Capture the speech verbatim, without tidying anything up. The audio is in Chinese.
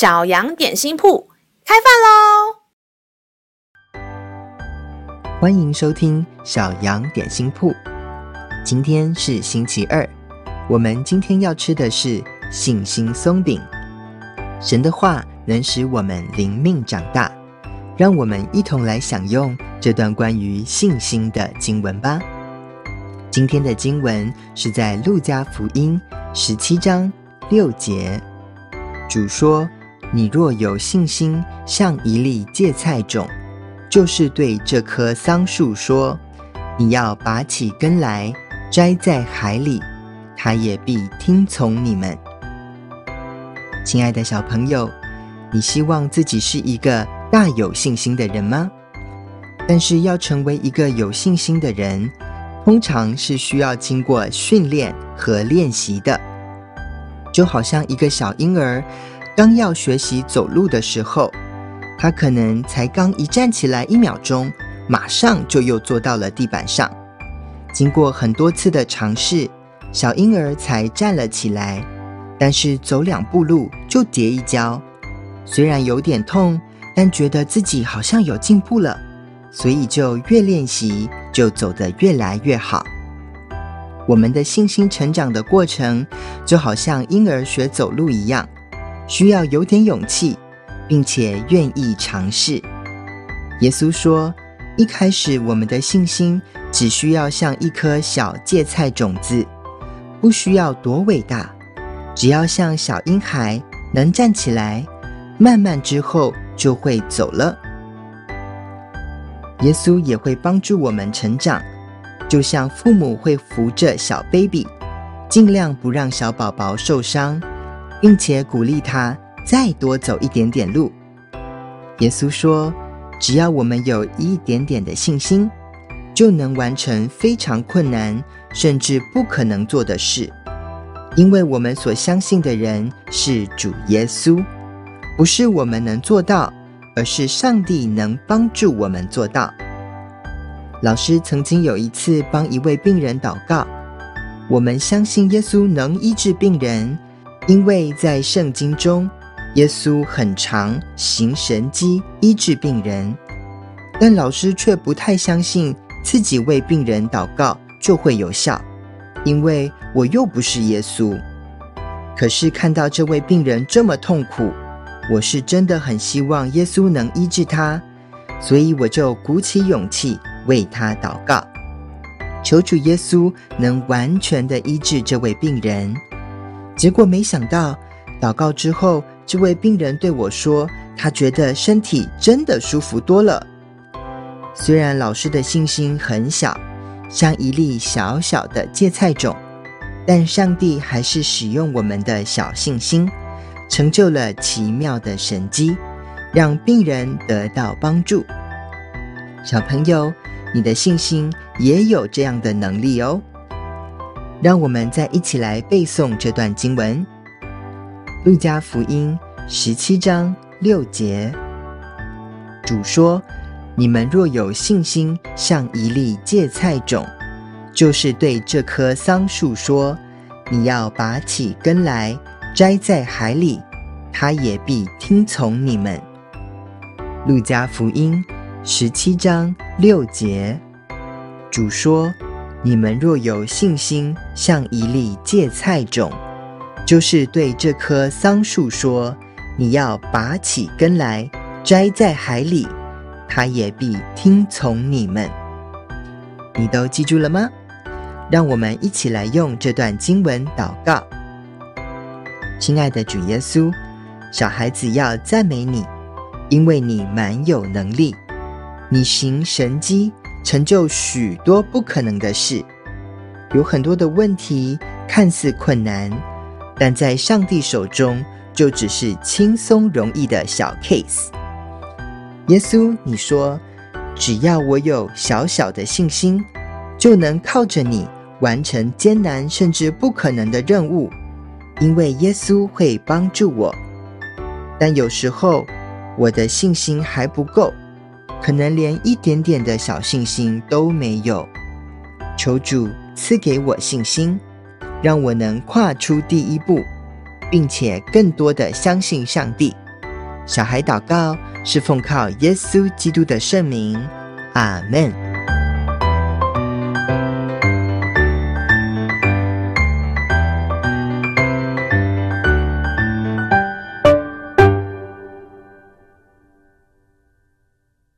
小羊点心铺开饭喽！欢迎收听小羊点心铺。今天是星期二，我们今天要吃的是信心松饼。神的话能使我们灵命长大，让我们一同来享用这段关于信心的经文吧。今天的经文是在路加福音十七章六节，主说：你若有信心，像一粒芥菜种，就是对这棵桑树说，你要拔起根来，摘在海里，它也必听从你们。亲爱的小朋友，你希望自己是一个大有信心的人吗？但是要成为一个有信心的人，通常是需要经过训练和练习的。就好像一个小婴儿刚要学习走路的时候，他可能才刚一站起来一秒钟，马上就又坐到了地板上。经过很多次的尝试，小婴儿才站了起来，但是走两步路就跌一跤，虽然有点痛，但觉得自己好像有进步了，所以就越练习就走得越来越好。我们的信心成长的过程就好像婴儿学走路一样，需要有点勇气，并且愿意尝试。耶稣说，一开始我们的信心只需要像一颗小芥菜种子，不需要多伟大，只要像小婴孩能站起来，慢慢之后就会走了。耶稣也会帮助我们成长，就像父母会扶着小 baby， 尽量不让小宝宝受伤，并且鼓励他再多走一点点路。耶稣说，只要我们有一点点的信心，就能完成非常困难甚至不可能做的事，因为我们所相信的人是主耶稣，不是我们能做到，而是上帝能帮助我们做到。老师曾经有一次帮一位病人祷告，我们相信耶稣能医治病人，因为在圣经中，耶稣很常行神迹医治病人，但老师却不太相信自己为病人祷告就会有效，因为我又不是耶稣。可是看到这位病人这么痛苦，我是真的很希望耶稣能医治他，所以我就鼓起勇气为他祷告，求主耶稣能完全的医治这位病人。结果没想到，祷告之后，这位病人对我说，他觉得身体真的舒服多了。虽然老师的信心很小，像一粒小小的芥菜种，但上帝还是使用我们的小信心，成就了奇妙的神迹，让病人得到帮助。小朋友，你的信心也有这样的能力哦。让我们再一起来背诵这段经文，路加福音十七章六节，主说，你们若有信心，像一粒芥菜种，就是对这棵桑树说，你要拔起根来，摘在海里，他也必听从你们。路加福音十七章六节，主说，你们若有信心，像一粒芥菜种，就是对这棵桑树说，你要拔起根来，摘在海里，他也必听从你们。你都记住了吗？让我们一起来用这段经文祷告。亲爱的主耶稣，小孩子要赞美你，因为你蛮有能力，你行神迹，成就许多不可能的事。有很多的问题看似困难，但在上帝手中就只是轻松容易的小 case。 耶稣，你说，只要我有小小的信心，就能靠着你完成艰难甚至不可能的任务，因为耶稣会帮助我。但有时候我的信心还不够，可能连一点点的小信心都没有。求主赐给我信心，让我能跨出第一步，并且更多的相信上帝，小孩祷告是奉靠耶稣基督的圣名，阿们。